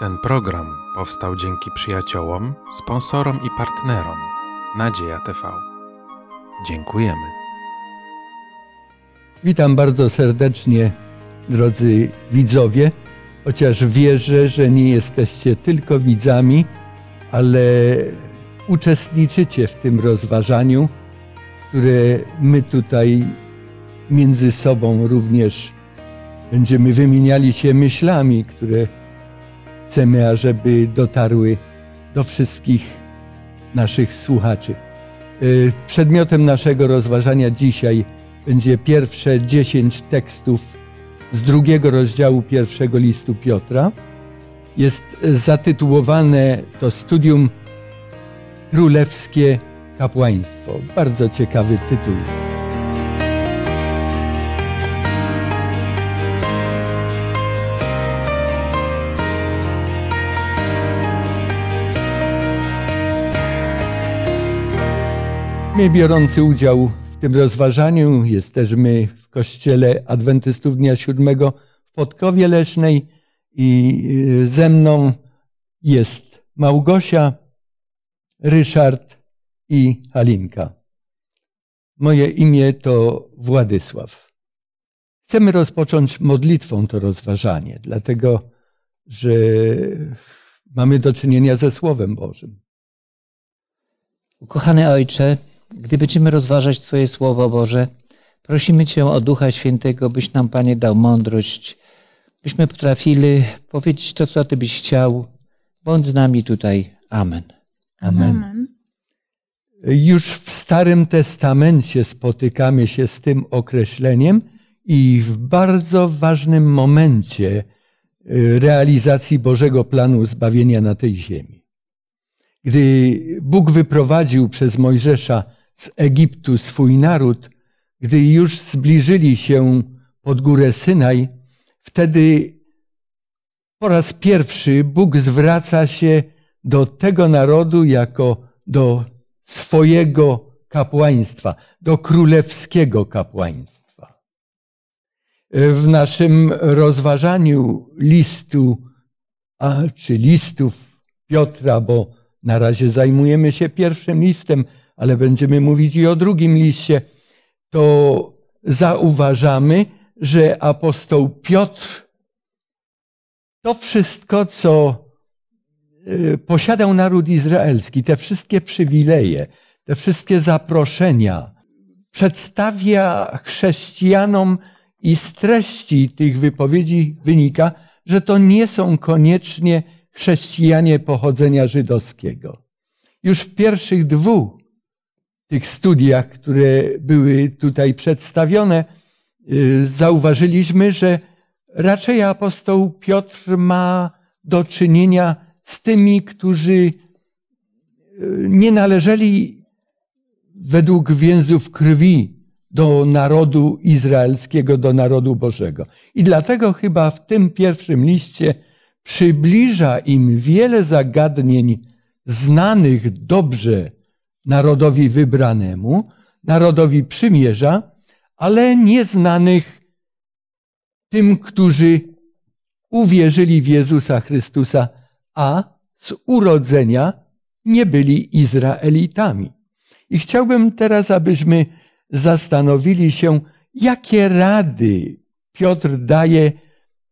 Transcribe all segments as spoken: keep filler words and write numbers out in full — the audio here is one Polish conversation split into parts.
Ten program powstał dzięki przyjaciołom, sponsorom i partnerom Nadzieja T V. Dziękujemy. Witam bardzo serdecznie, drodzy widzowie, chociaż wierzę, że nie jesteście tylko widzami, ale uczestniczycie w tym rozważaniu, które my tutaj między sobą również będziemy wymieniali się myślami, które chcemy, ażeby dotarły do wszystkich naszych słuchaczy. Przedmiotem naszego rozważania dzisiaj będzie pierwsze dziesięć tekstów z drugiego rozdziału pierwszego listu Piotra. Jest zatytułowane to studium Królewskie Kapłaństwo. Bardzo ciekawy tytuł. My, biorący udział w tym rozważaniu, jesteśmy w Kościele Adwentystów Dnia Siódmego w Podkowie Leśnej i ze mną jest Małgosia, Ryszard i Halinka. Moje imię to Władysław. Chcemy rozpocząć modlitwą to rozważanie, dlatego że mamy do czynienia ze Słowem Bożym. Ukochany Ojcze, gdy będziemy rozważać Twoje Słowo Boże, prosimy Cię o Ducha Świętego, byś nam, Panie, dał mądrość, byśmy potrafili powiedzieć to, co Ty byś chciał. Bądź z nami tutaj. Amen. Amen. Amen. Już w Starym Testamencie spotykamy się z tym określeniem i w bardzo ważnym momencie realizacji Bożego planu zbawienia na tej ziemi. Gdy Bóg wyprowadził przez Mojżesza z Egiptu swój naród, gdy już zbliżyli się pod górę Synaj, wtedy po raz pierwszy Bóg zwraca się do tego narodu jako do swojego kapłaństwa, do królewskiego kapłaństwa. W naszym rozważaniu listu, a, czy listów Piotra, bo na razie zajmujemy się pierwszym listem, ale będziemy mówić i o drugim liście, to zauważamy, że apostoł Piotr to wszystko, co posiadał naród izraelski, te wszystkie przywileje, te wszystkie zaproszenia, przedstawia chrześcijanom i z treści tych wypowiedzi wynika, że to nie są koniecznie chrześcijanie pochodzenia żydowskiego. Już w pierwszych dwóch tych studiach, które były tutaj przedstawione, zauważyliśmy, że raczej apostoł Piotr ma do czynienia z tymi, którzy nie należeli według więzów krwi do narodu izraelskiego, do narodu Bożego. I dlatego chyba w tym pierwszym liście przybliża im wiele zagadnień znanych dobrze narodowi wybranemu, narodowi przymierza, ale nieznanych tym, którzy uwierzyli w Jezusa Chrystusa, a z urodzenia nie byli Izraelitami. I chciałbym teraz, abyśmy zastanowili się, jakie rady Piotr daje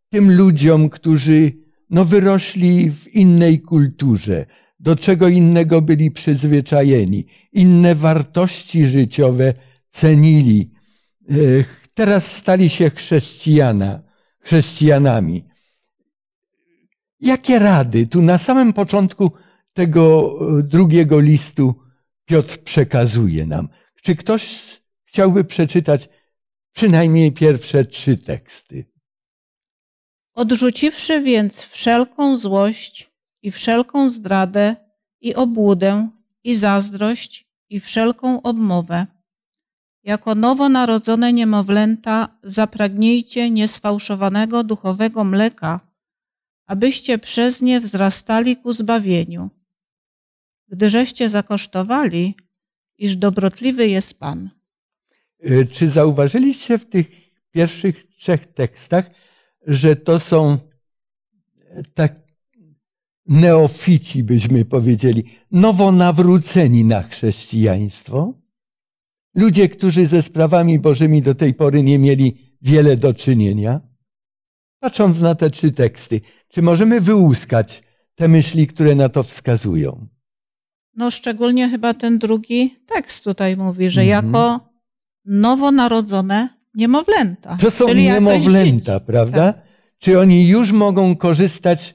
tym ludziom, którzy no wyrośli w innej kulturze, do czego innego byli przyzwyczajeni, inne wartości życiowe cenili. Teraz stali się chrześcijana, chrześcijanami. Jakie rady? Tu na samym początku tego drugiego listu Piotr przekazuje nam. Czy ktoś chciałby przeczytać przynajmniej pierwsze trzy teksty? Odrzuciwszy więc wszelką złość i wszelką zdradę i obłudę i zazdrość i wszelką obmowę, jako nowonarodzone niemowlęta zapragnijcie niesfałszowanego duchowego mleka, abyście przez nie wzrastali ku zbawieniu, gdyżeście zakosztowali, iż dobrotliwy jest Pan. Czy zauważyliście w tych pierwszych trzech tekstach, że to są tak neofici, byśmy powiedzieli, nowonawróceni na chrześcijaństwo, ludzie, którzy ze sprawami Bożymi do tej pory nie mieli wiele do czynienia. Patrząc na te trzy teksty, czy możemy wyłuskać te myśli, które na to wskazują? No szczególnie chyba ten drugi tekst tutaj mówi, że mhm. jako nowonarodzone niemowlęta. To są czyli niemowlęta, jakoś... prawda? Tak. Czy oni już mogą korzystać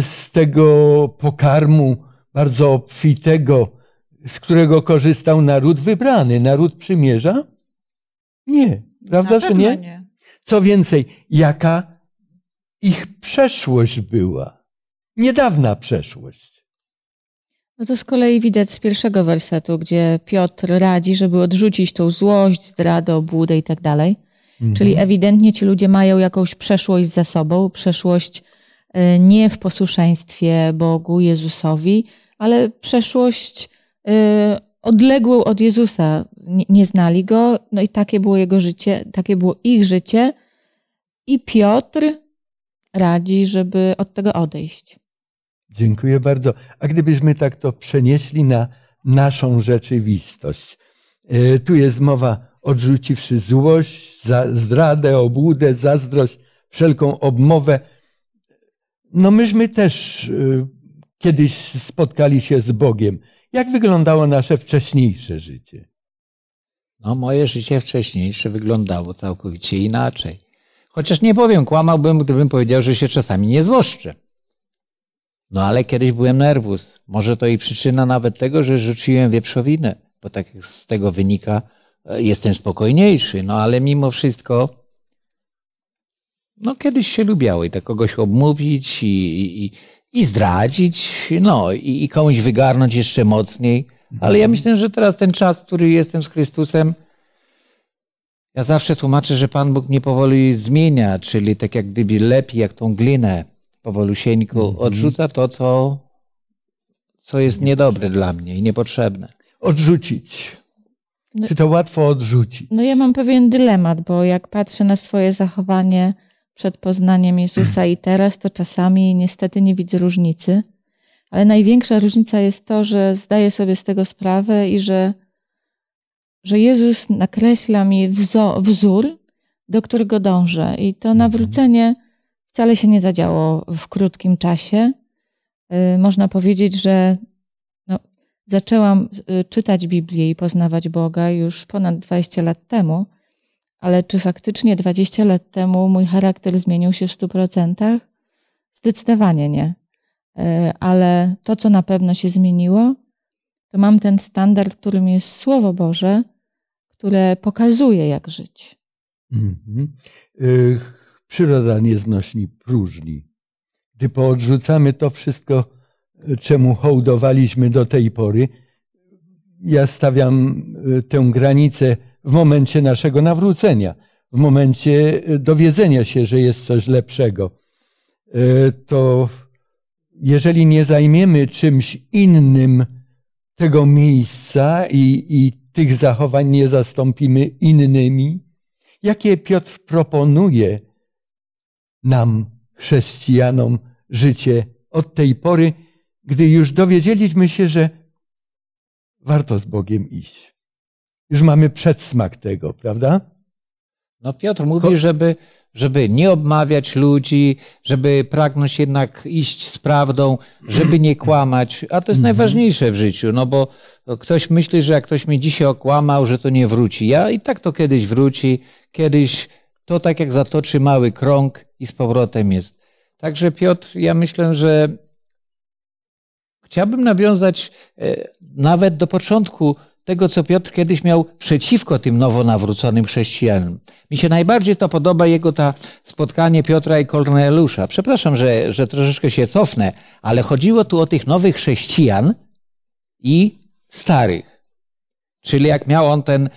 z tego pokarmu bardzo obfitego, z którego korzystał naród wybrany, naród przymierza? Nie, prawda, na że nie? nie? Co więcej, jaka ich przeszłość była? Niedawna przeszłość. No to z kolei widać z pierwszego wersetu, gdzie Piotr radzi, żeby odrzucić tą złość, zdradę, obłudę i tak dalej. Mhm. Czyli ewidentnie ci ludzie mają jakąś przeszłość za sobą, przeszłość nie w posłuszeństwie Bogu, Jezusowi, ale przeszłość odległą od Jezusa. Nie znali Go, no i takie było jego życie, takie było ich życie i Piotr radzi, żeby od tego odejść. Dziękuję bardzo. A gdybyśmy tak to przenieśli na naszą rzeczywistość. Tu jest mowa: odrzuciwszy złość, zdradę, obłudę, zazdrość, wszelką obmowę. No myśmy też kiedyś spotkali się z Bogiem. Jak wyglądało nasze wcześniejsze życie? No moje życie wcześniejsze wyglądało całkowicie inaczej. Chociaż nie powiem, kłamałbym, gdybym powiedział, że się czasami nie złoszczę. No ale kiedyś byłem nerwus. Może to i przyczyna nawet tego, że rzuciłem wieprzowinę, bo tak jak z tego wynika, jestem spokojniejszy. No ale mimo wszystko... No kiedyś się lubiało i tak kogoś obmówić i, i, i zdradzić, no i, i komuś wygarnąć jeszcze mocniej. Ale ja myślę, że teraz ten czas, który jestem z Chrystusem, ja zawsze tłumaczę, że Pan Bóg mnie powoli zmienia, czyli tak jak gdyby lepi, jak tą glinę powolusieńku odrzuca to, co, co jest niedobre dla mnie i niepotrzebne. Odrzucić. No, czy to łatwo odrzucić? No ja mam pewien dylemat, bo jak patrzę na swoje zachowanie przed poznaniem Jezusa i teraz, to czasami niestety nie widzę różnicy. Ale największa różnica jest to, że zdaję sobie z tego sprawę i że, że Jezus nakreśla mi wzo- wzór, do którego dążę. I to nawrócenie wcale się nie zadziało w krótkim czasie. Yy, można powiedzieć, że no, zaczęłam czytać Biblię i poznawać Boga już ponad dwadzieścia lat temu. Ale czy faktycznie dwadzieścia lat temu mój charakter zmienił się w stu procentach? Zdecydowanie nie. Ale to, co na pewno się zmieniło, to mam ten standard, którym jest Słowo Boże, które pokazuje, jak żyć. Mm-hmm. Przyroda nieznośni próżni. Gdy poodrzucamy to wszystko, czemu hołdowaliśmy do tej pory, ja stawiam tę granicę w momencie naszego nawrócenia, w momencie dowiedzenia się, że jest coś lepszego, to jeżeli nie zajmiemy czymś innym tego miejsca i, i tych zachowań nie zastąpimy innymi, jakie Piotr proponuje nam, chrześcijanom, życie od tej pory, gdy już dowiedzieliśmy się, że warto z Bogiem iść. Już mamy przedsmak tego, prawda? No Piotr mówi, żeby, żeby nie obmawiać ludzi, żeby pragnąć jednak iść z prawdą, żeby nie kłamać. A to jest najważniejsze w życiu, no bo ktoś myśli, że jak ktoś mnie dzisiaj okłamał, że to nie wróci. Ja i tak to kiedyś wróci, kiedyś to tak jak zatoczy mały krąg i z powrotem jest. Także Piotr, ja myślę, że chciałbym nawiązać nawet do początku tego, co Piotr kiedyś miał przeciwko tym nowonawróconym chrześcijanom. Mi się najbardziej to podoba, jego ta spotkanie Piotra i Korneliusza. Przepraszam, że, że troszeczkę się cofnę, ale chodziło tu o tych nowych chrześcijan i starych. Czyli jak miał on ten,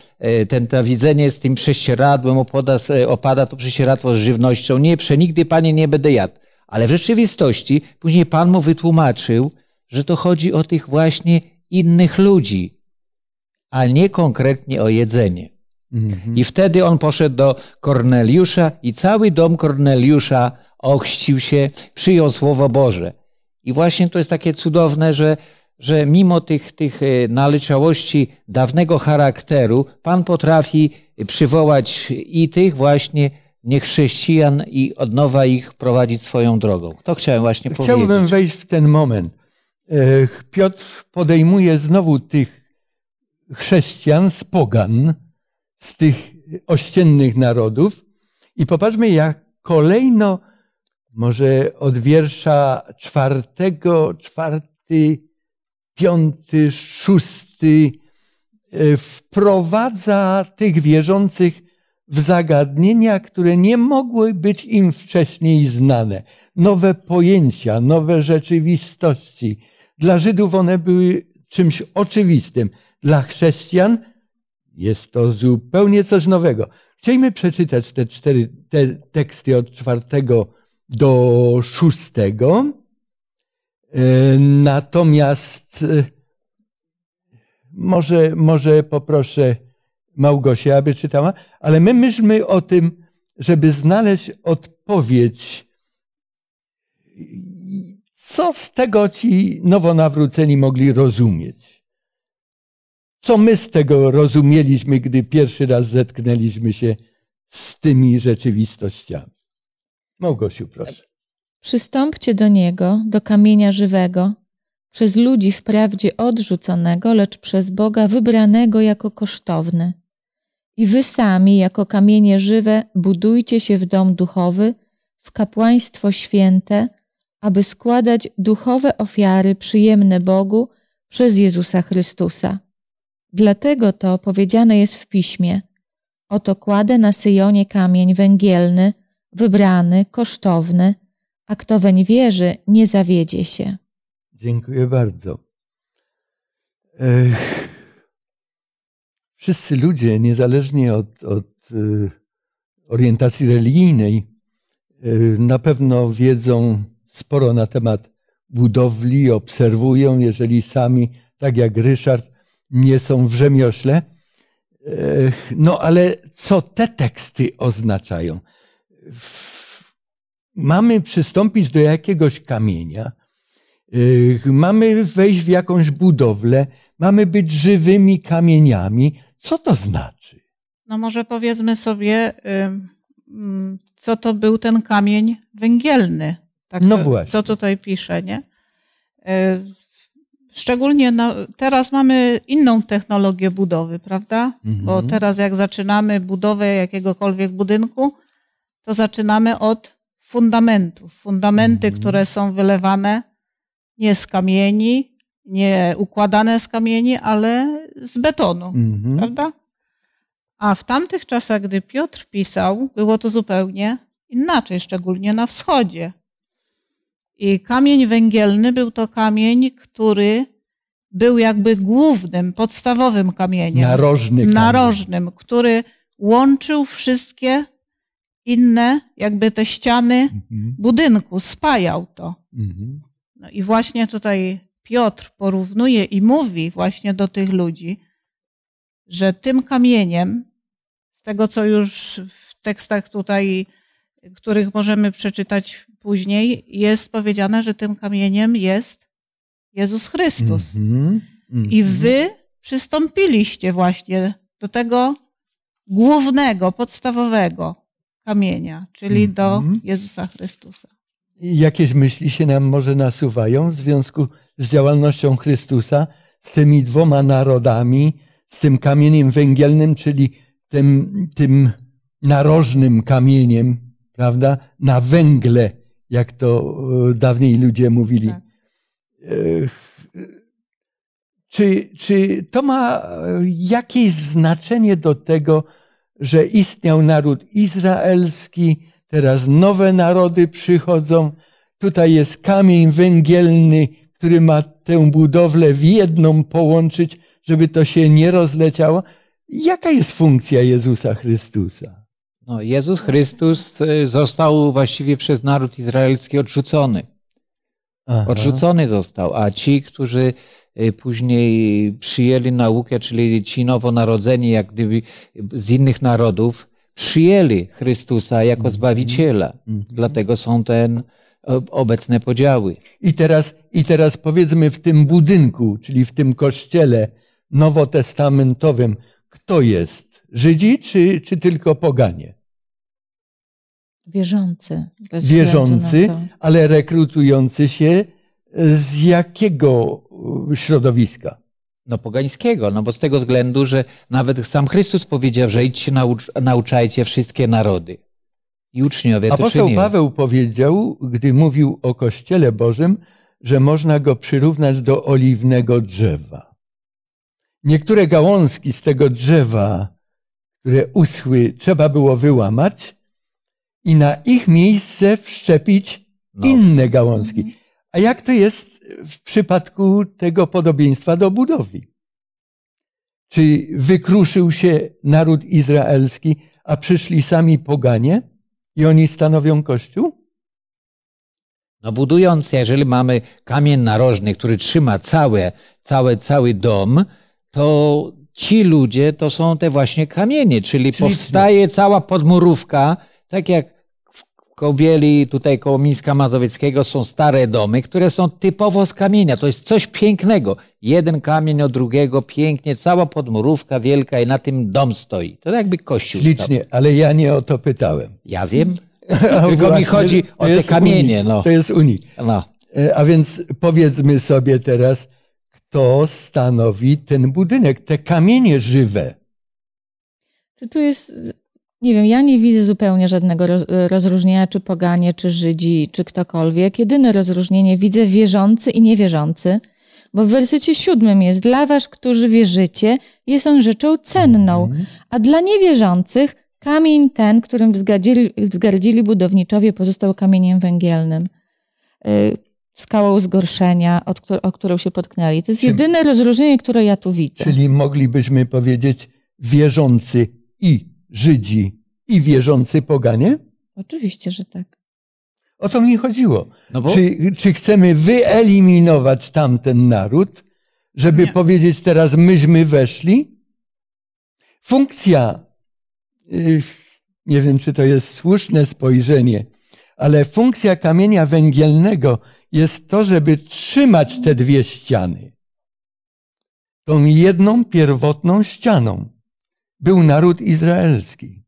ten, to widzenie z tym prześcieradłem, opada, opada to prześcieradło z żywnością. Nie, przenigdy, Panie, nie będę jadł. Ale w rzeczywistości później Pan mu wytłumaczył, że to chodzi o tych właśnie innych ludzi, a nie konkretnie o jedzenie. Mm-hmm. I wtedy on poszedł do Korneliusza i cały dom Korneliusza ochrzcił się, przyjął Słowo Boże. I właśnie to jest takie cudowne, że, że mimo tych, tych naleciałości dawnego charakteru, Pan potrafi przywołać i tych właśnie niechrześcijan i od nowa ich prowadzić swoją drogą. To chciałem właśnie Chciałbym powiedzieć. Chciałbym wejść w ten moment. Piotr podejmuje znowu tych chrześcijan z pogan, z tych ościennych narodów i popatrzmy, jak kolejno, może od wiersza czwartego, czwarty, piąty, szósty, wprowadza tych wierzących w zagadnienia, które nie mogły być im wcześniej znane. Nowe pojęcia, nowe rzeczywistości. Dla Żydów one były czymś oczywistym. Dla chrześcijan jest to zupełnie coś nowego. Chcielibyśmy przeczytać te cztery te teksty od czwartego do szóstego. Natomiast może, może poproszę Małgosię, aby czytała, ale my myślmy o tym, żeby znaleźć odpowiedź, co z tego ci nowonawróceni mogli rozumieć. Co my z tego rozumieliśmy, gdy pierwszy raz zetknęliśmy się z tymi rzeczywistościami. Małgosiu, proszę. Przystąpcie do niego, do kamienia żywego, przez ludzi wprawdzie odrzuconego, lecz przez Boga wybranego jako kosztowny. I wy sami, jako kamienie żywe, budujcie się w dom duchowy, w kapłaństwo święte, aby składać duchowe ofiary przyjemne Bogu przez Jezusa Chrystusa. Dlatego to powiedziane jest w Piśmie: oto kładę na Syjonie kamień węgielny, wybrany, kosztowny, a kto weń wierzy, nie zawiedzie się. Dziękuję bardzo. Ech. Wszyscy ludzie, niezależnie od, od orientacji religijnej, na pewno wiedzą sporo na temat budowli, obserwują, jeżeli sami, tak jak Ryszard, nie są w rzemiośle. Ech. No ale co te teksty oznaczają? Mamy przystąpić do jakiegoś kamienia, mamy wejść w jakąś budowlę, mamy być żywymi kamieniami. Co to znaczy? No może powiedzmy sobie, co to był ten kamień węgielny. Tak, no właśnie. Co tutaj pisze, nie? Szczególnie no, teraz mamy inną technologię budowy, prawda? Mhm. Bo teraz jak zaczynamy budowę jakiegokolwiek budynku, to zaczynamy od fundamentów. Fundamenty, mhm. które są wylewane nie z kamieni, nie układane z kamieni, ale z betonu, mhm. prawda? A w tamtych czasach, gdy Piotr pisał, było to zupełnie inaczej, szczególnie na wschodzie. I kamień węgielny był to kamień, który był jakby głównym, podstawowym kamieniem. Narożny kamień. Narożnym, który łączył wszystkie inne, jakby te ściany mhm. budynku, spajał to. Mhm. No i właśnie tutaj Piotr porównuje i mówi właśnie do tych ludzi, że tym kamieniem, z tego co już w tekstach tutaj, których możemy przeczytać później, jest powiedziane, że tym kamieniem jest Jezus Chrystus. Mm-hmm, mm-hmm. I wy przystąpiliście właśnie do tego głównego, podstawowego kamienia, czyli mm-hmm. do Jezusa Chrystusa. Jakieś myśli się nam może nasuwają w związku z działalnością Chrystusa, z tymi dwoma narodami, z tym kamieniem węgielnym, czyli tym, tym narożnym kamieniem, prawda? Na węgle, jak to dawniej ludzie mówili. Tak. Czy, czy to ma jakieś znaczenie do tego, że istniał naród izraelski, teraz nowe narody przychodzą. Tutaj jest kamień węgielny, który ma tę budowlę w jedną połączyć, żeby to się nie rozleciało. Jaka jest funkcja Jezusa Chrystusa? No, Jezus Chrystus został właściwie przez naród izraelski odrzucony. Aha. Odrzucony został, a ci, którzy później przyjęli naukę, czyli ci nowonarodzeni, jak gdyby z innych narodów, przyjęli Chrystusa jako Zbawiciela. Mm-hmm. Dlatego są ten obecne podziały. I teraz, i teraz powiedzmy w tym budynku, czyli w tym kościele nowotestamentowym, kto jest? Żydzi czy, czy tylko poganie? Wierzący. Bez Wierzący, ale rekrutujący się z jakiego środowiska? No pogańskiego, no bo z tego względu, że nawet sam Chrystus powiedział, że idźcie, naucz, nauczajcie wszystkie narody. I uczniowie to czynili. Apostoł Paweł powiedział, gdy mówił o Kościele Bożym, że można go przyrównać do oliwnego drzewa. Niektóre gałązki z tego drzewa, które uschły, trzeba było wyłamać i na ich miejsce wszczepić no. inne gałązki. A jak to jest w przypadku tego podobieństwa do budowli? Czy wykruszył się naród izraelski, a przyszli sami poganie i oni stanowią Kościół? No budując, jeżeli mamy kamień narożny, który trzyma całe, całe, cały dom, to ci ludzie to są te właśnie kamienie, czyli Ślicznie. Powstaje cała podmurówka, tak jak Kołbieli, tutaj koło Mińska Mazowieckiego są stare domy, które są typowo z kamienia. To jest coś pięknego. Jeden kamień od drugiego, pięknie, cała podmurówka wielka i na tym dom stoi. To jakby kościół. Ślicznie, stał. Ale ja nie o to pytałem. Ja wiem, tylko mi chodzi o te kamienie. Uni, no. To jest uni. No. A więc powiedzmy sobie teraz, kto stanowi ten budynek, te kamienie żywe. To tu jest... Nie wiem, ja nie widzę zupełnie żadnego rozróżnienia, czy poganie, czy Żydzi, czy ktokolwiek. Jedyne rozróżnienie widzę wierzący i niewierzący, bo w wersecie siódmym jest dla was, którzy wierzycie, jest on rzeczą cenną, a dla niewierzących kamień ten, którym wzgardzili, wzgardzili budowniczowie, pozostał kamieniem węgielnym, skałą zgorszenia, od któ- o którą się potknęli. To jest jedyne rozróżnienie, które ja tu widzę. Czyli moglibyśmy powiedzieć wierzący i Żydzi i wierzący poganie? Oczywiście, że tak. O to mi chodziło. No bo... czy, czy chcemy wyeliminować tamten naród, żeby Nie. powiedzieć teraz myśmy weszli? Funkcja, nie wiem czy to jest słuszne spojrzenie, ale funkcja kamienia węgielnego jest to, żeby trzymać te dwie ściany. Tą jedną pierwotną ścianą. Był naród izraelski.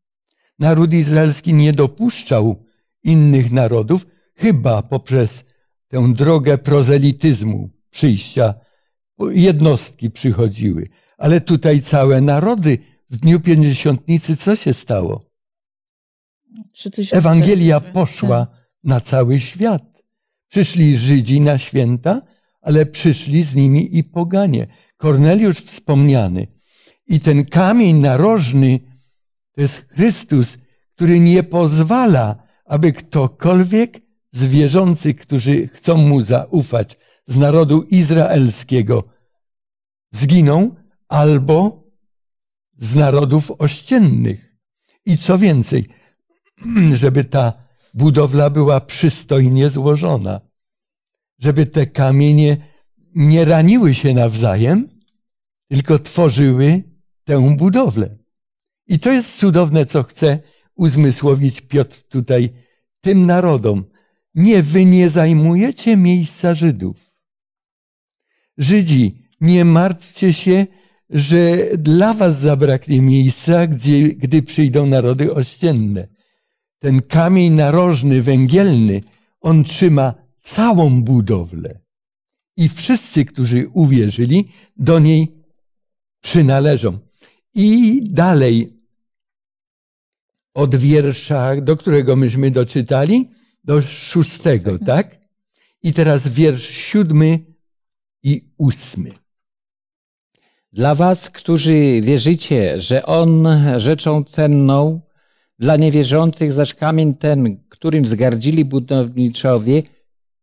Naród izraelski nie dopuszczał innych narodów, chyba poprzez tę drogę prozelityzmu, przyjścia. Jednostki przychodziły. Ale tutaj całe narody w Dniu Pięćdziesiątnicy co się stało? Ewangelia poszła na cały świat. Przyszli Żydzi na święta, ale przyszli z nimi i poganie. Korneliusz wspomniany. I ten kamień narożny to jest Chrystus, który nie pozwala, aby ktokolwiek z wierzących, którzy chcą Mu zaufać, z narodu izraelskiego zginął albo z narodów ościennych. I co więcej, żeby ta budowla była przystojnie złożona, żeby te kamienie nie raniły się nawzajem, tylko tworzyły tę budowlę. I to jest cudowne, co chce uzmysłowić Piotr tutaj tym narodom. Nie, wy nie zajmujecie miejsca Żydów. Żydzi, nie martwcie się, że dla was zabraknie miejsca, gdzie, gdy przyjdą narody ościenne. Ten kamień narożny, węgielny, on trzyma całą budowlę. I wszyscy, którzy uwierzyli, do niej przynależą. I dalej od wiersza, do którego myśmy doczytali, do szóstego, tak? I teraz wiersz siódmy i ósmy. Dla was, którzy wierzycie, że on rzeczą cenną, dla niewierzących zaś kamień ten, którym wzgardzili budowniczowie,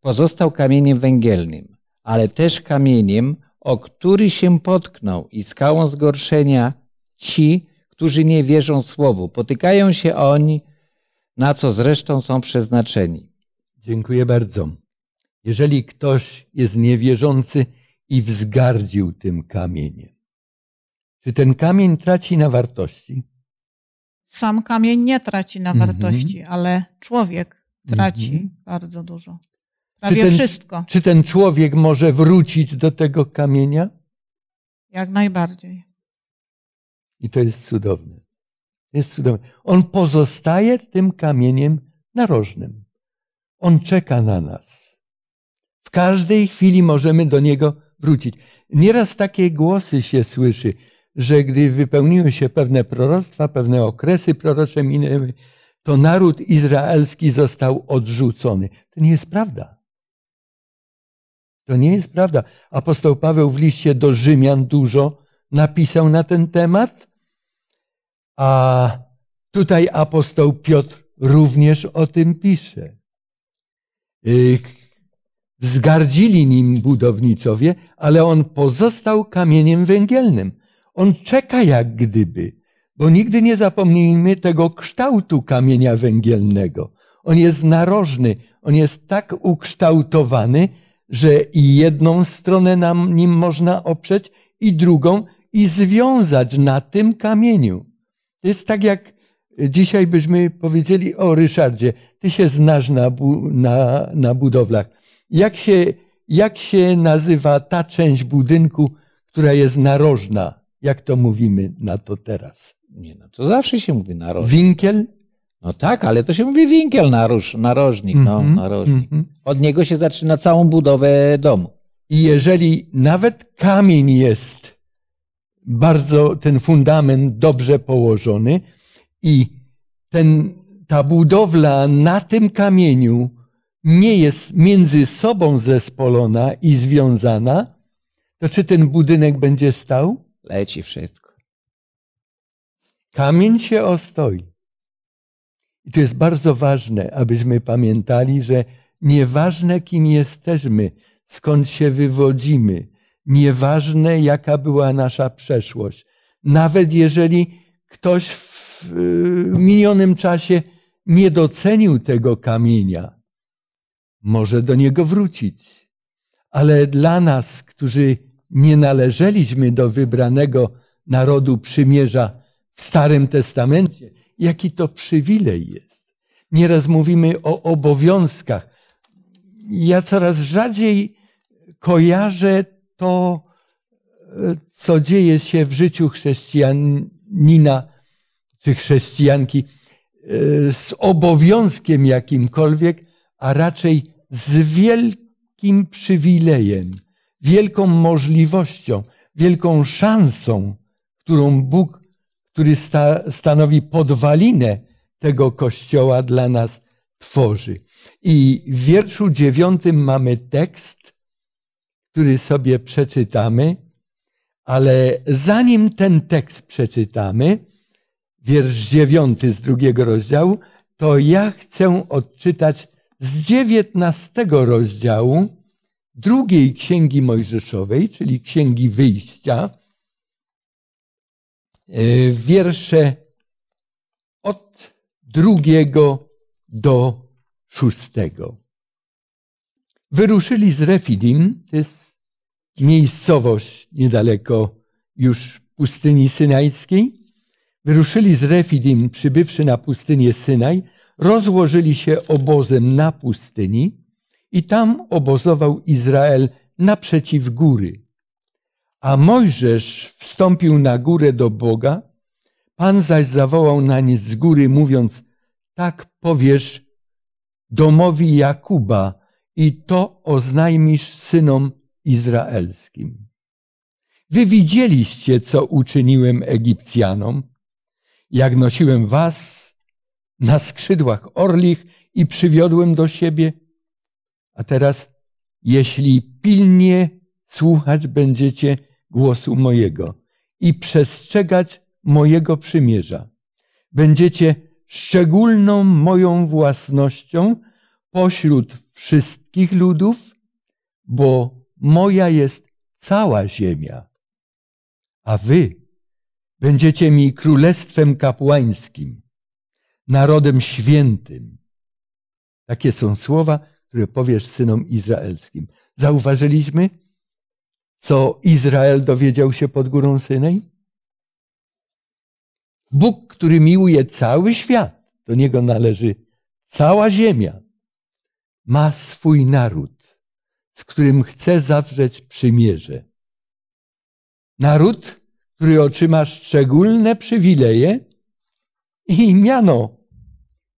pozostał kamieniem węgielnym, ale też kamieniem, o który się potknął i skałą zgorszenia ci, którzy nie wierzą słowu. Potykają się oni, na co zresztą są przeznaczeni. Dziękuję bardzo. Jeżeli ktoś jest niewierzący i wzgardził tym kamieniem, czy ten kamień traci na wartości? Sam kamień nie traci na wartości, mhm. ale człowiek Traci mhm. bardzo dużo. Prawie czy ten, wszystko. Czy ten człowiek może wrócić do tego kamienia? Jak najbardziej. I to jest cudowne. Jest cudowne. On pozostaje tym kamieniem narożnym. On czeka na nas. W każdej chwili możemy do niego wrócić. Nieraz takie głosy się słyszy, że gdy wypełniły się pewne proroctwa, pewne okresy prorocze minęły, to naród izraelski został odrzucony. To nie jest prawda. To nie jest prawda. Apostoł Paweł w liście do Rzymian dużo napisał na ten temat, a tutaj apostoł Piotr również o tym pisze. Wzgardzili nim budowniczowie, ale on pozostał kamieniem węgielnym. On czeka jak gdyby, bo nigdy nie zapomnijmy tego kształtu kamienia węgielnego. On jest narożny, on jest tak ukształtowany, że i jedną stronę nam nim można oprzeć, i drugą, i związać na tym kamieniu. To jest tak, jak dzisiaj byśmy powiedzieli o Ryszardzie. Ty się znasz na, bu- na, na budowlach. Jak się, jak się nazywa ta część budynku, która jest narożna? Jak to mówimy na to teraz? Nie, no to zawsze się mówi narożnik. Winkiel? No tak, ale to się mówi winkiel, naroż, narożnik. Mm-hmm, no, narożnik. Mm-hmm. Od niego się zaczyna całą budowę domu. I jeżeli nawet kamień jest bardzo, ten fundament dobrze położony i ten, ta budowla na tym kamieniu nie jest między sobą zespolona i związana, to czy ten budynek będzie stał? Leci wszystko. Kamień się ostoi. I to jest bardzo ważne, abyśmy pamiętali, że nieważne kim jesteśmy, skąd się wywodzimy, nieważne jaka była nasza przeszłość. Nawet jeżeli ktoś w minionym czasie nie docenił tego kamienia, może do niego wrócić. Ale dla nas, którzy nie należeliśmy do wybranego narodu przymierza w Starym Testamencie, jaki to przywilej jest. Nieraz mówimy o obowiązkach. Ja coraz rzadziej kojarzę to, co dzieje się w życiu chrześcijanina czy chrześcijanki z obowiązkiem jakimkolwiek, a raczej z wielkim przywilejem, wielką możliwością, wielką szansą, którą Bóg, który sta, stanowi podwalinę tego Kościoła dla nas, tworzy. I w wierszu dziewiątym mamy tekst, który sobie przeczytamy, ale zanim ten tekst przeczytamy, wiersz dziewiąty z drugiego rozdziału, to ja chcę odczytać z dziewiętnastego rozdziału drugiej Księgi Mojżeszowej, czyli Księgi Wyjścia, wiersze od drugiego do szóstego. Wyruszyli z Refidim, to jest miejscowość niedaleko już pustyni synajskiej. Wyruszyli z Refidim, przybywszy na pustynię Synaj, rozłożyli się obozem na pustyni, i tam obozował Izrael naprzeciw góry. A Mojżesz wstąpił na górę do Boga, Pan zaś zawołał nań z góry, mówiąc: tak powiesz domowi Jakuba i to oznajmisz synom izraelskim. Wy widzieliście, co uczyniłem Egipcjanom, jak nosiłem was na skrzydłach orlich i przywiodłem do siebie. A teraz, jeśli pilnie słuchać będziecie głosu mojego i przestrzegać mojego przymierza, będziecie szczególną moją własnością pośród wszystkich ludów, bo moja jest cała ziemia, a wy będziecie mi królestwem kapłańskim, narodem świętym. Takie są słowa, które powiesz synom izraelskim. Zauważyliśmy, co Izrael dowiedział się pod górą Synaj? Bóg, który miłuje cały świat, do niego należy cała ziemia, ma swój naród, z którym chce zawrzeć przymierze. Naród, który otrzyma szczególne przywileje i miano.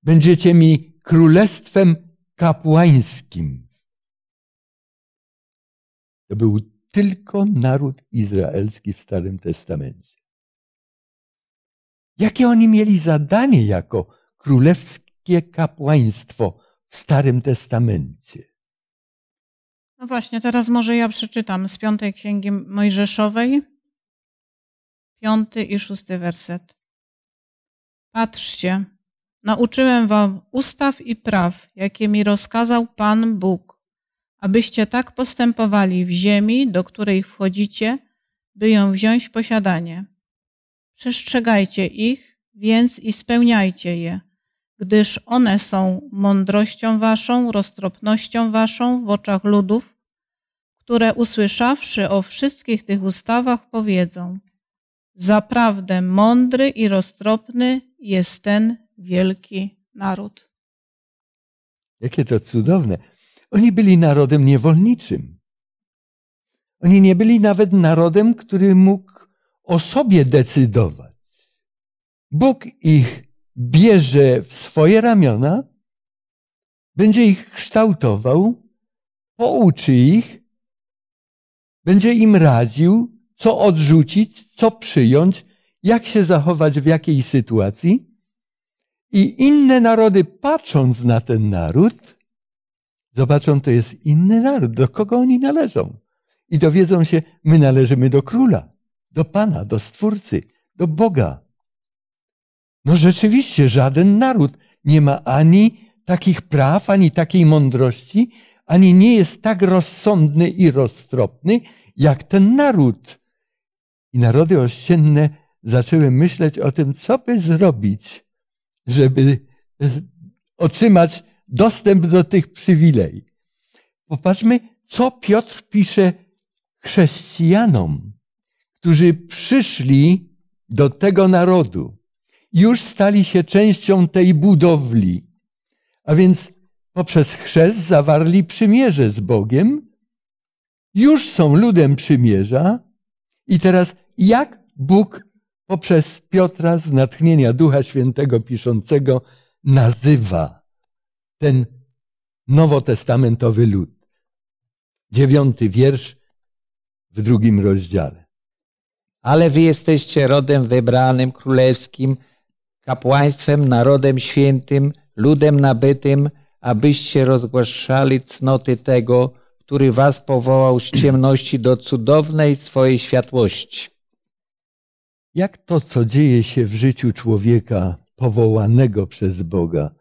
Będziecie mi królestwem kapłańskim. To był tylko naród izraelski w Starym Testamencie. Jakie oni mieli zadanie jako królewskie kapłaństwo w Starym Testamencie? No właśnie, teraz może ja przeczytam z Piątej Księgi Mojżeszowej, piąty i szósty werset. Patrzcie, nauczyłem wam ustaw i praw, jakie mi rozkazał Pan Bóg, abyście tak postępowali w ziemi, do której wchodzicie, by ją wziąć w posiadanie. Przestrzegajcie ich, więc i spełniajcie je, gdyż one są mądrością waszą, roztropnością waszą w oczach ludów, które usłyszawszy o wszystkich tych ustawach powiedzą: zaprawdę mądry i roztropny jest ten wielki naród. Jakie to cudowne. Oni byli narodem niewolniczym. Oni nie byli nawet narodem, który mógł o sobie decydować. Bóg ich bierze w swoje ramiona, będzie ich kształtował, pouczy ich, będzie im radził, co odrzucić, co przyjąć, jak się zachować w jakiej sytuacji. I inne narody, patrząc na ten naród, zobaczą, to jest inny naród, do kogo oni należą. I dowiedzą się, my należymy do króla, do Pana, do Stwórcy, do Boga. No rzeczywiście, żaden naród nie ma ani takich praw, ani takiej mądrości, ani nie jest tak rozsądny i roztropny, jak ten naród. I narody ościenne zaczęły myśleć o tym, co by zrobić, żeby otrzymać dostęp do tych przywilejów. Popatrzmy, co Piotr pisze chrześcijanom, którzy przyszli do tego narodu. Już stali się częścią tej budowli. A więc poprzez chrzest zawarli przymierze z Bogiem. Już są ludem przymierza. I teraz jak Bóg poprzez Piotra z natchnienia Ducha Świętego piszącego nazywa ten nowotestamentowy lud? Dziewiąty wiersz w drugim rozdziale. Ale wy jesteście rodem wybranym, królewskim, kapłaństwem, narodem świętym, ludem nabytym, abyście rozgłaszali cnoty tego, który was powołał z ciemności do cudownej swojej światłości. Jak to, co dzieje się w życiu człowieka powołanego przez Boga,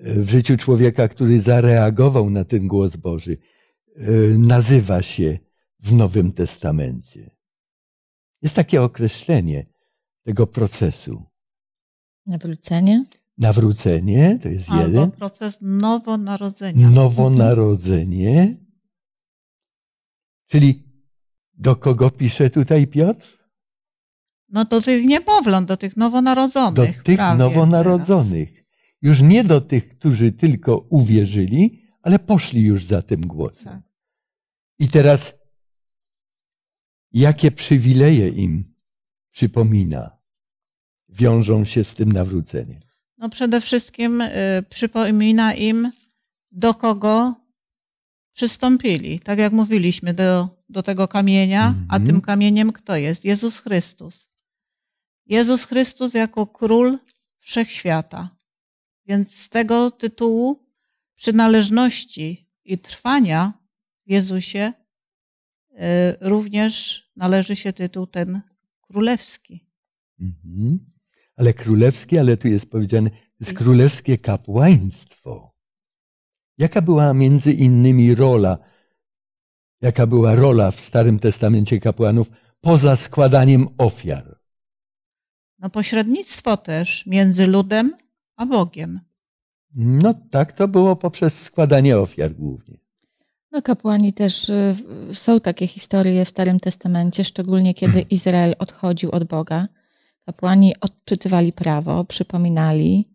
w życiu człowieka, który zareagował na ten głos Boży, nazywa się w Nowym Testamencie? Jest takie określenie tego procesu. Nawrócenie? Nawrócenie, to jest Albo jeden. Albo proces nowonarodzenia. Nowonarodzenie. Czyli do kogo pisze tutaj Piotr? No do tych niemowląt, do tych nowonarodzonych. Do tych nowonarodzonych. Teraz. Już nie do tych, którzy tylko uwierzyli, ale poszli już za tym głosem. Tak. I teraz jakie przywileje im przypomina? Wiążą się z tym nawróceniem? No przede wszystkim y, przypomina im, do kogo przystąpili. Tak jak mówiliśmy, do, do tego kamienia, mm-hmm. a tym kamieniem kto jest? Jezus Chrystus. Jezus Chrystus jako Król Wszechświata. Więc z tego tytułu przynależności i trwania w Jezusie y, również należy się tytuł ten królewski. Mm-hmm. Ale królewskie, ale tu jest powiedziane, jest królewskie kapłaństwo. Jaka była między innymi rola, jaka była rola w Starym Testamencie kapłanów poza składaniem ofiar? No pośrednictwo też między ludem a Bogiem. No tak, to było poprzez składanie ofiar głównie. No kapłani też, są takie historie w Starym Testamencie, szczególnie kiedy Izrael odchodził od Boga. Kapłani odczytywali prawo, przypominali,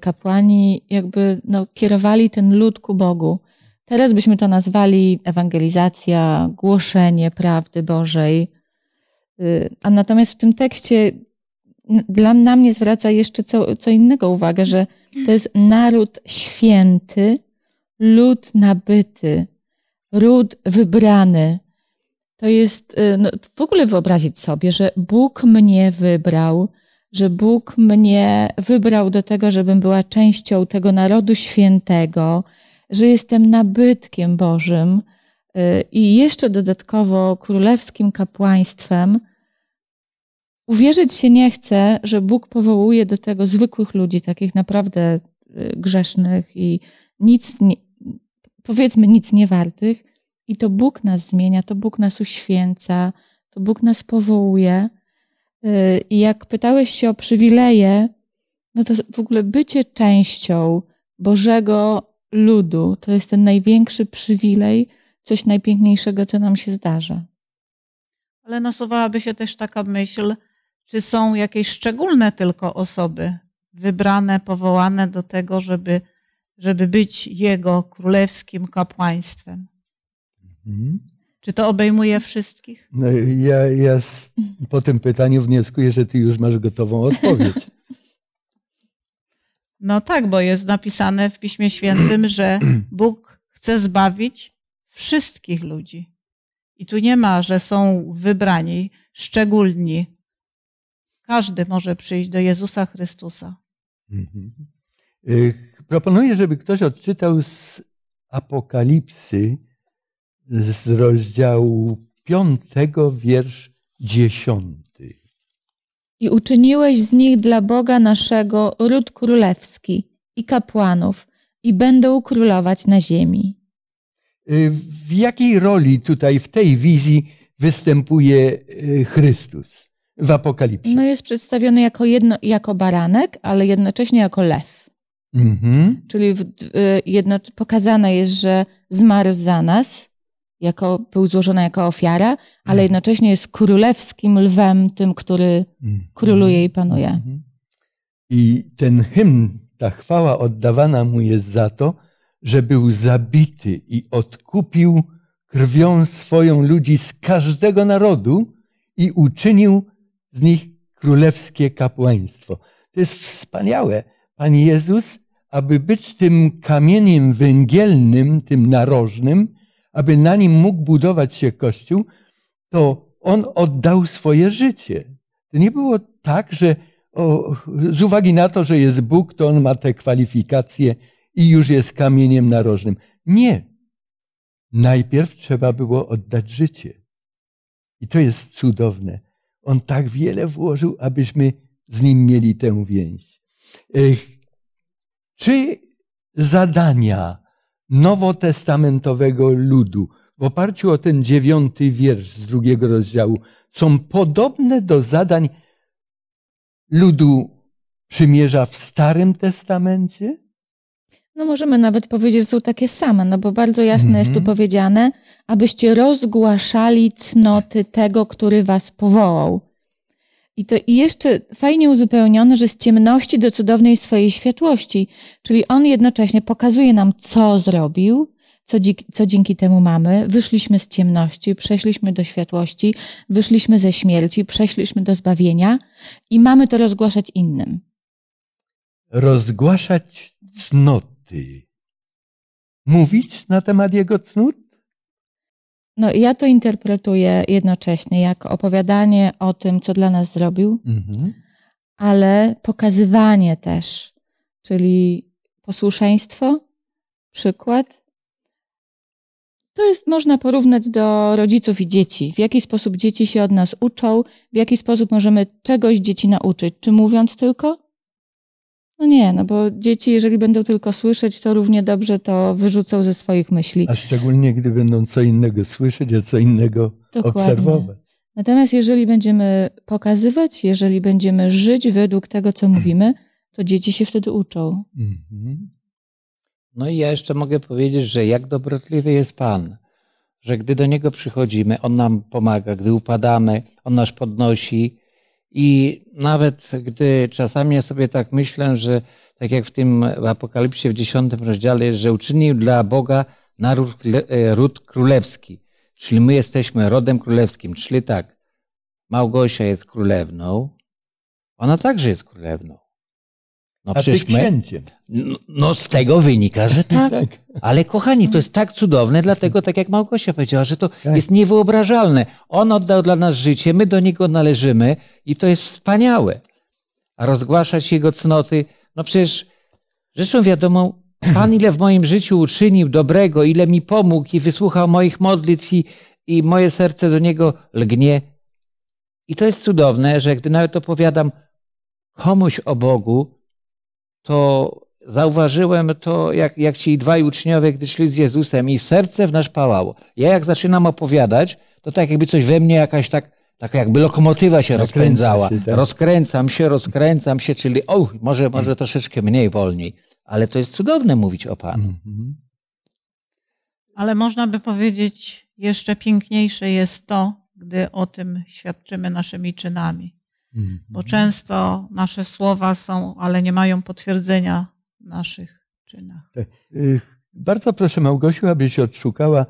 kapłani jakby no, kierowali ten lud ku Bogu. Teraz byśmy to nazwali ewangelizacja, głoszenie prawdy Bożej. A natomiast w tym tekście dla, na mnie zwraca jeszcze co, co innego uwagę, że to jest naród święty, lud nabyty, lud wybrany. To jest, no, w ogóle wyobrazić sobie, że Bóg mnie wybrał, że Bóg mnie wybrał do tego, żebym była częścią tego narodu świętego, że jestem nabytkiem Bożym i jeszcze dodatkowo królewskim kapłaństwem. Uwierzyć się nie chcę, że Bóg powołuje do tego zwykłych ludzi, takich naprawdę grzesznych i nic, nie, powiedzmy nic niewartych. I to Bóg nas zmienia, to Bóg nas uświęca, to Bóg nas powołuje. I jak pytałeś się o przywileje, no to w ogóle bycie częścią Bożego ludu to jest ten największy przywilej, coś najpiękniejszego, co nam się zdarza. Ale nasuwałaby się też taka myśl, czy są jakieś szczególne tylko osoby wybrane, powołane do tego, żeby, żeby być Jego królewskim kapłaństwem? Mhm. Czy to obejmuje wszystkich? No, ja, ja z, po tym pytaniu wnioskuję, że ty już masz gotową odpowiedź. No tak, bo jest napisane w Piśmie Świętym, że Bóg chce zbawić wszystkich ludzi. I tu nie ma, że są wybrani, szczególni. Każdy może przyjść do Jezusa Chrystusa. Mhm. Proponuję, żeby ktoś odczytał z Apokalipsy, z rozdziału piątego, wiersz dziesiąty. I uczyniłeś z nich dla Boga naszego ród królewski i kapłanów, i będą królować na ziemi. W jakiej roli tutaj, w tej wizji występuje Chrystus w Apokalipsie? No jest przedstawiony jako, jedno, jako baranek, ale jednocześnie jako lew. Mhm. Czyli w, jedno, pokazane jest, że zmarł za nas, jako, był złożony jako ofiara, ale jednocześnie jest królewskim lwem, tym, który króluje i panuje. I ten hymn, ta chwała oddawana mu jest za to, że był zabity i odkupił krwią swoją ludzi z każdego narodu i uczynił z nich królewskie kapłaństwo. To jest wspaniałe. Pan Jezus, aby być tym kamieniem węgielnym, tym narożnym, aby na nim mógł budować się Kościół, to on oddał swoje życie. To nie było tak, że o, z uwagi na to, że jest Bóg, to on ma te kwalifikacje i już jest kamieniem narożnym. Nie. Najpierw trzeba było oddać życie. I to jest cudowne. On tak wiele włożył, abyśmy z nim mieli tę więź. Ech, czy zadania nowotestamentowego ludu w oparciu o ten dziewiąty wiersz z drugiego rozdziału są podobne do zadań ludu przymierza w Starym Testamencie? No możemy nawet powiedzieć, że są takie same, no bo bardzo jasno mm-hmm. jest tu powiedziane, abyście rozgłaszali cnoty tego, który was powołał. I to i jeszcze fajnie uzupełnione, że z ciemności do cudownej swojej światłości. Czyli on jednocześnie pokazuje nam, co zrobił, co, dzi- co dzięki temu mamy. Wyszliśmy z ciemności, przeszliśmy do światłości, wyszliśmy ze śmierci, przeszliśmy do zbawienia i mamy to rozgłaszać innym. Rozgłaszać cnoty. Mówić na temat jego cnót? No ja to interpretuję jednocześnie jako opowiadanie o tym, co dla nas zrobił, mhm. ale pokazywanie też, czyli posłuszeństwo, przykład. To jest, można porównać do rodziców i dzieci. W jaki sposób dzieci się od nas uczą, w jaki sposób możemy czegoś dzieci nauczyć. Czy mówiąc tylko? No nie, no bo dzieci, jeżeli będą tylko słyszeć, to równie dobrze to wyrzucą ze swoich myśli. A szczególnie, gdy będą co innego słyszeć, a co innego Dokładnie. obserwować. Natomiast jeżeli będziemy pokazywać, jeżeli będziemy żyć według tego, co mówimy, to dzieci się wtedy uczą. Mhm. No i ja jeszcze mogę powiedzieć, że jak dobrotliwy jest Pan, że gdy do Niego przychodzimy, On nam pomaga, gdy upadamy, On nas podnosi. I nawet gdy czasami sobie tak myślę, że tak jak w tym Apokalipsie w dziesiątym rozdziale, że uczynił dla Boga naród ród królewski. Czyli my jesteśmy rodem królewskim. Czyli tak, Małgosia jest królewną, ona także jest królewną. No a ty księciem. No, no z tego wynika, że tak. tak. Ale kochani, to jest tak cudowne, dlatego tak jak Małgosia powiedziała, że to tak. jest niewyobrażalne. On oddał dla nas życie, my do Niego należymy i to jest wspaniałe. A rozgłaszać Jego cnoty, no przecież rzeczą wiadomą, Pan ile w moim życiu uczynił dobrego, ile mi pomógł i wysłuchał moich modlitw i, i moje serce do Niego lgnie. I to jest cudowne, że gdy nawet opowiadam komuś o Bogu, to zauważyłem to, jak, jak ci dwaj uczniowie, gdy szli z Jezusem i serce w nas pałało. Ja jak zaczynam opowiadać, to tak jakby coś we mnie jakaś tak, tak jakby lokomotywa się Nakręca rozpędzała. Się, tak. Rozkręcam się, rozkręcam się, czyli o, może, może troszeczkę mniej, wolniej. Ale to jest cudowne mówić o Panu. Mhm. Ale można by powiedzieć, jeszcze piękniejsze jest to, gdy o tym świadczymy naszymi czynami. Bo często nasze słowa są, ale nie mają potwierdzenia w naszych czynach. Tak. Bardzo proszę Małgosiu, abyś odszukała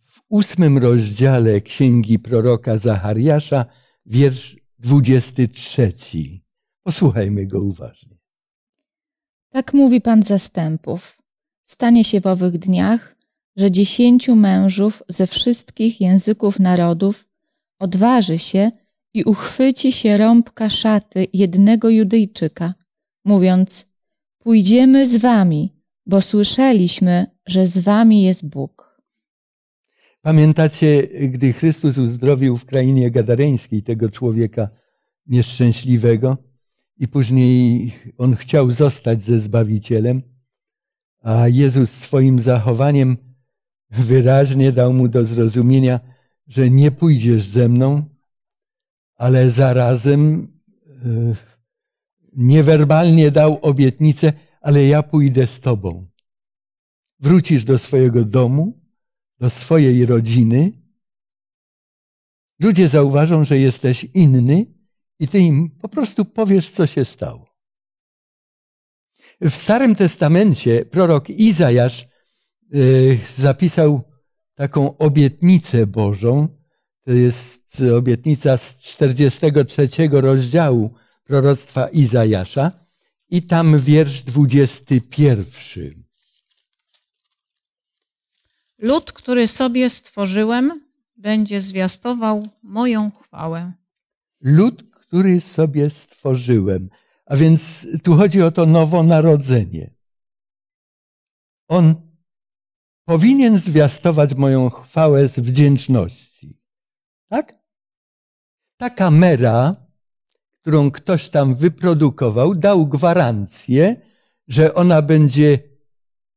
w ósmym rozdziale Księgi Proroka Zachariasza, wiersz dwudziesty trzeci. Posłuchajmy go uważnie. Tak mówi Pan zastępów. Stanie się w owych dniach, że dziesięciu mężów ze wszystkich języków narodów odważy się i uchwyci się rąbka szaty jednego Judyjczyka, mówiąc, pójdziemy z wami, bo słyszeliśmy, że z wami jest Bóg. Pamiętacie, gdy Chrystus uzdrowił w krainie gadareńskiej tego człowieka nieszczęśliwego i później on chciał zostać ze Zbawicielem, a Jezus swoim zachowaniem wyraźnie dał mu do zrozumienia, że nie pójdziesz ze mną, ale zarazem niewerbalnie dał obietnicę, ale ja pójdę z tobą. Wrócisz do swojego domu, do swojej rodziny. Ludzie zauważą, że jesteś inny i ty im po prostu powiesz, co się stało. W Starym Testamencie prorok Izajasz zapisał taką obietnicę Bożą. To jest obietnica z czterdziestego trzeciego rozdziału proroctwa Izajasza i tam wiersz dwudziesty pierwszy. Lud, który sobie stworzyłem, będzie zwiastował moją chwałę. Lud, który sobie stworzyłem. A więc tu chodzi o to nowonarodzenie. On powinien zwiastować moją chwałę z wdzięczności. Tak? Ta kamera, którą ktoś tam wyprodukował, dał gwarancję, że ona będzie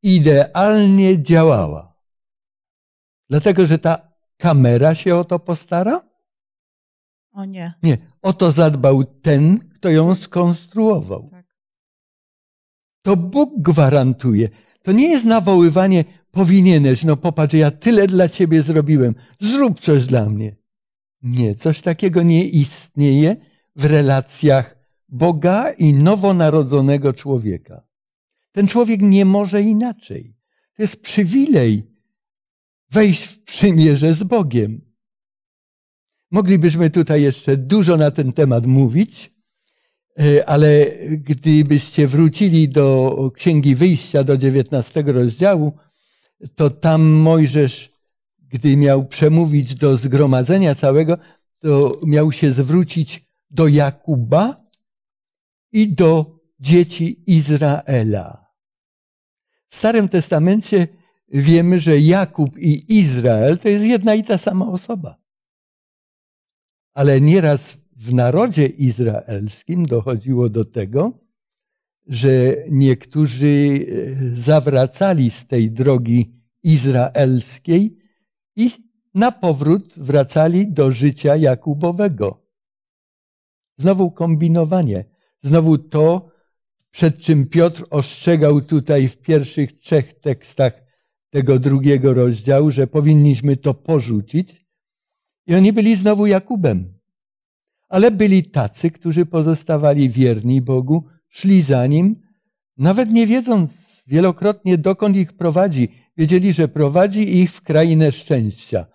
idealnie działała. Dlatego, że ta kamera się o to postara? O nie. Nie. O to zadbał ten, kto ją skonstruował. Tak. To Bóg gwarantuje. To nie jest nawoływanie, powinieneś, no popatrz, ja tyle dla ciebie zrobiłem, zrób coś dla mnie. Nie, coś takiego nie istnieje w relacjach Boga i nowonarodzonego człowieka. Ten człowiek nie może inaczej. To jest przywilej wejść w przymierze z Bogiem. Moglibyśmy tutaj jeszcze dużo na ten temat mówić, ale gdybyście wrócili do Księgi Wyjścia, do dziewiętnastego rozdziału, to tam Mojżesz, gdy miał przemówić do zgromadzenia całego, to miał się zwrócić do Jakuba i do dzieci Izraela. W Starym Testamencie wiemy, że Jakub i Izrael to jest jedna i ta sama osoba. Ale nieraz w narodzie izraelskim dochodziło do tego, że niektórzy zawracali z tej drogi izraelskiej i na powrót wracali do życia jakubowego. Znowu kombinowanie. Znowu to, przed czym Piotr ostrzegał tutaj w pierwszych trzech tekstach tego drugiego rozdziału, że powinniśmy to porzucić. I oni byli znowu Jakubem. ale byli tacy, którzy pozostawali wierni Bogu, szli za Nim, nawet nie wiedząc wielokrotnie, dokąd ich prowadzi. Wiedzieli, że prowadzi ich w krainę szczęścia,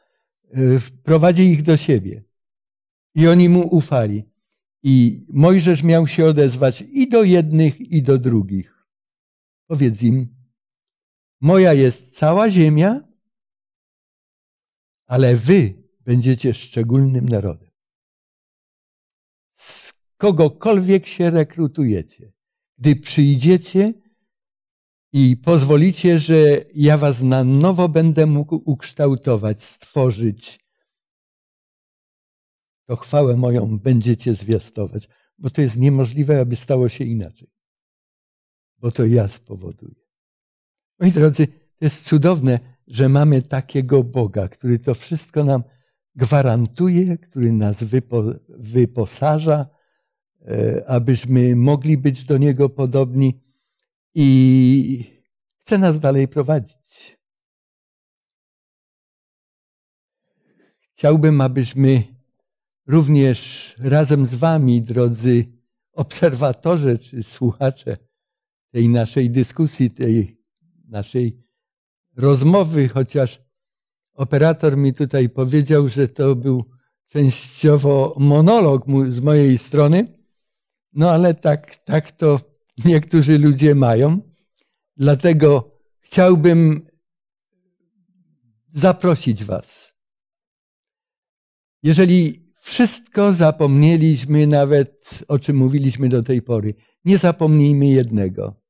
prowadzi ich do siebie. I oni Mu ufali. I Mojżesz miał się odezwać i do jednych, i do drugich. Powiedz im, moja jest cała ziemia, ale wy będziecie szczególnym narodem. Z kogokolwiek się rekrutujecie, gdy przyjdziecie i pozwolicie, że ja was na nowo będę mógł ukształtować, stworzyć, to chwałę moją będziecie zwiastować, bo to jest niemożliwe, aby stało się inaczej. Bo to ja spowoduję. Moi drodzy, to jest cudowne, że mamy takiego Boga, który to wszystko nam gwarantuje, który nas wypo- wyposaża, e, abyśmy mogli być do Niego podobni i chce nas dalej prowadzić. Chciałbym, abyśmy również razem z wami, drodzy obserwatorzy czy słuchacze tej naszej dyskusji, tej naszej rozmowy, chociaż operator mi tutaj powiedział, że to był częściowo monolog z mojej strony, no ale tak, tak to niektórzy ludzie mają. Dlatego chciałbym zaprosić was. Jeżeli wszystko zapomnieliśmy, nawet o czym mówiliśmy do tej pory. Nie zapomnijmy jednego.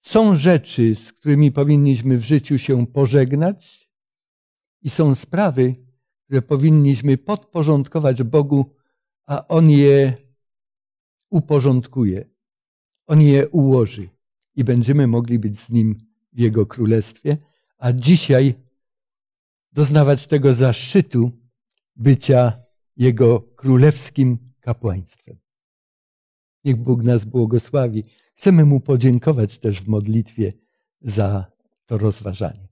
Są rzeczy, z którymi powinniśmy w życiu się pożegnać i są sprawy, które powinniśmy podporządkować Bogu, a On je uporządkuje. On je ułoży i będziemy mogli być z Nim w Jego Królestwie, a dzisiaj doznawać tego zaszczytu bycia Jego królewskim kapłaństwem. Niech Bóg nas błogosławi. Chcemy Mu podziękować też w modlitwie za to rozważanie.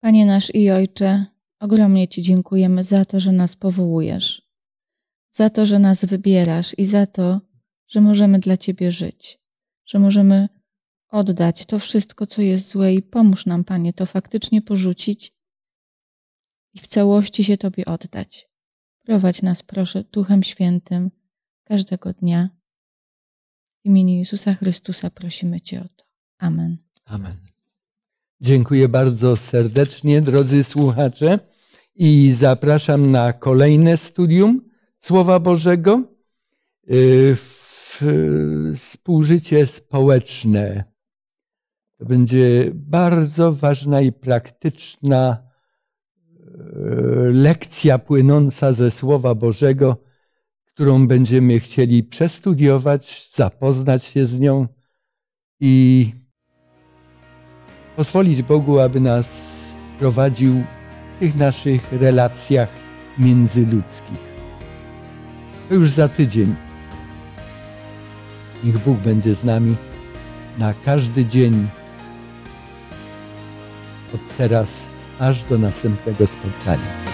Panie nasz i Ojcze, ogromnie Ci dziękujemy za to, że nas powołujesz, za to, że nas wybierasz i za to, że możemy dla Ciebie żyć, że możemy oddać to wszystko, co jest złe i pomóż nam, Panie, to faktycznie porzucić i w całości się Tobie oddać. Prowadź nas, proszę, Duchem Świętym każdego dnia. W imieniu Jezusa Chrystusa prosimy Cię o to. Amen. Amen. Dziękuję bardzo serdecznie, drodzy słuchacze, i zapraszam na kolejne studium Słowa Bożego w współżycie społeczne. To będzie bardzo ważna i praktyczna lekcja płynąca ze Słowa Bożego, którą będziemy chcieli przestudiować, zapoznać się z nią i pozwolić Bogu, aby nas prowadził w tych naszych relacjach międzyludzkich. To już za tydzień. Niech Bóg będzie z nami na każdy dzień od teraz aż do następnego spotkania.